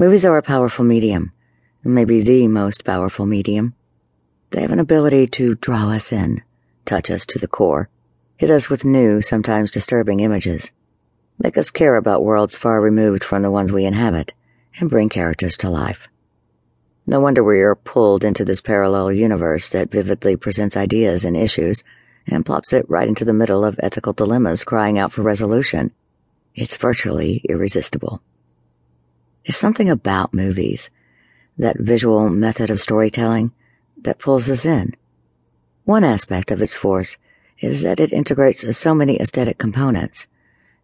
Movies are a powerful medium, maybe the most powerful medium. They have an ability to draw us in, touch us to the core, hit us with new, sometimes disturbing images, make us care about worlds far removed from the ones we inhabit, and bring characters to life. No wonder we are pulled into this parallel universe that vividly presents ideas and issues and plops it right into the middle of ethical dilemmas crying out for resolution. It's virtually irresistible. There's something about movies, that visual method of storytelling, that pulls us in. One aspect of its force is that it integrates so many aesthetic components: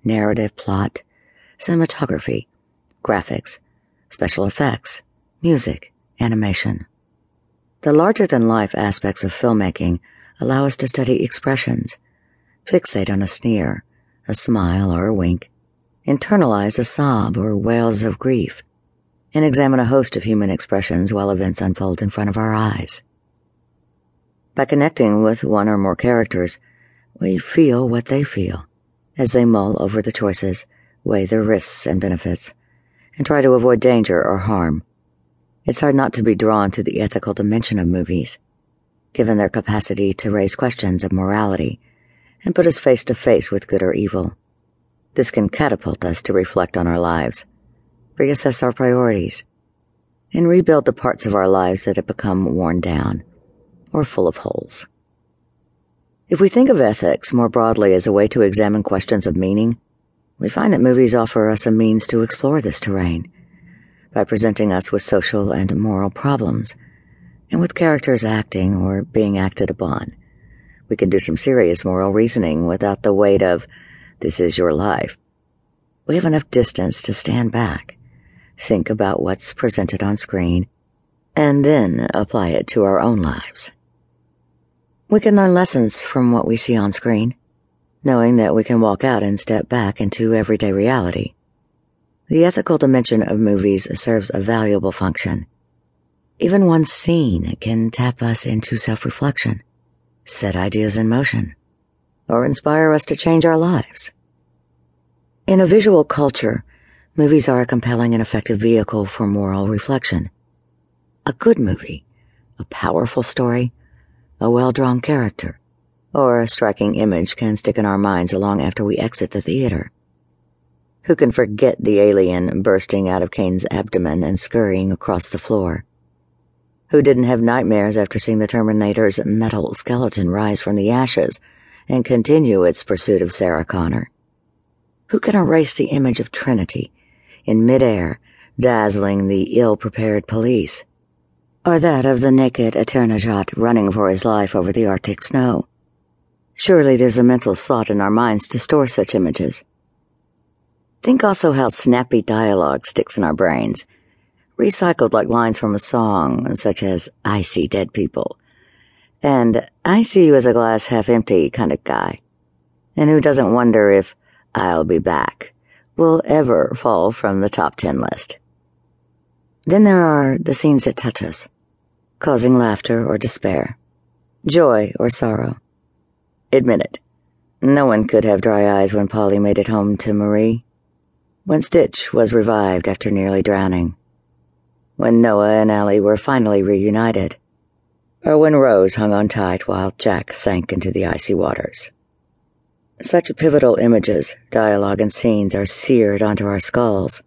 narrative, plot, cinematography, graphics, special effects, music, animation. The larger-than-life aspects of filmmaking allow us to study expressions, fixate on a sneer, a smile, or a wink, internalize a sob or wails of grief, and examine a host of human expressions while events unfold in front of our eyes. By connecting with one or more characters, we feel what they feel as they mull over the choices, weigh their risks and benefits, and try to avoid danger or harm. It's hard not to be drawn to the ethical dimension of movies, given their capacity to raise questions of morality and put us face to face with good or evil. This can catapult us to reflect on our lives, reassess our priorities, and rebuild the parts of our lives that have become worn down or full of holes. If we think of ethics more broadly as a way to examine questions of meaning, we find that movies offer us a means to explore this terrain by presenting us with social and moral problems, and with characters acting or being acted upon. We can do some serious moral reasoning without the weight of "This is your life." We have enough distance to stand back, think about what's presented on screen, and then apply it to our own lives. We can learn lessons from what we see on screen, knowing that we can walk out and step back into everyday reality. The ethical dimension of movies serves a valuable function. Even one scene can tap us into self-reflection, set ideas in motion, or inspire us to change our lives. In a visual culture, movies are a compelling and effective vehicle for moral reflection. A good movie, a powerful story, a well-drawn character, or a striking image can stick in our minds long after we exit the theater. Who can forget the alien bursting out of Kane's abdomen and scurrying across the floor? Who didn't have nightmares after seeing the Terminator's metal skeleton rise from the ashes and continue its pursuit of Sarah Connor? Who can erase the image of Trinity in midair, dazzling the ill-prepared police, or that of the naked Eternajat running for his life over the Arctic snow? Surely there's a mental slot in our minds to store such images. Think also how snappy dialogue sticks in our brains, recycled like lines from a song, such as "I see dead people," and "I see you as a glass half empty" kind of guy. And who doesn't wonder if "I'll be back" will ever fall from the top 10 list? Then there are the scenes that touch us, causing laughter or despair, joy or sorrow. Admit it, no one could have dry eyes when Polly made it home to Marie, when Stitch was revived after nearly drowning, when Noah and Allie were finally reunited, or when Rose hung on tight while Jack sank into the icy waters. Such pivotal images, dialogue, and scenes are seared onto our skulls,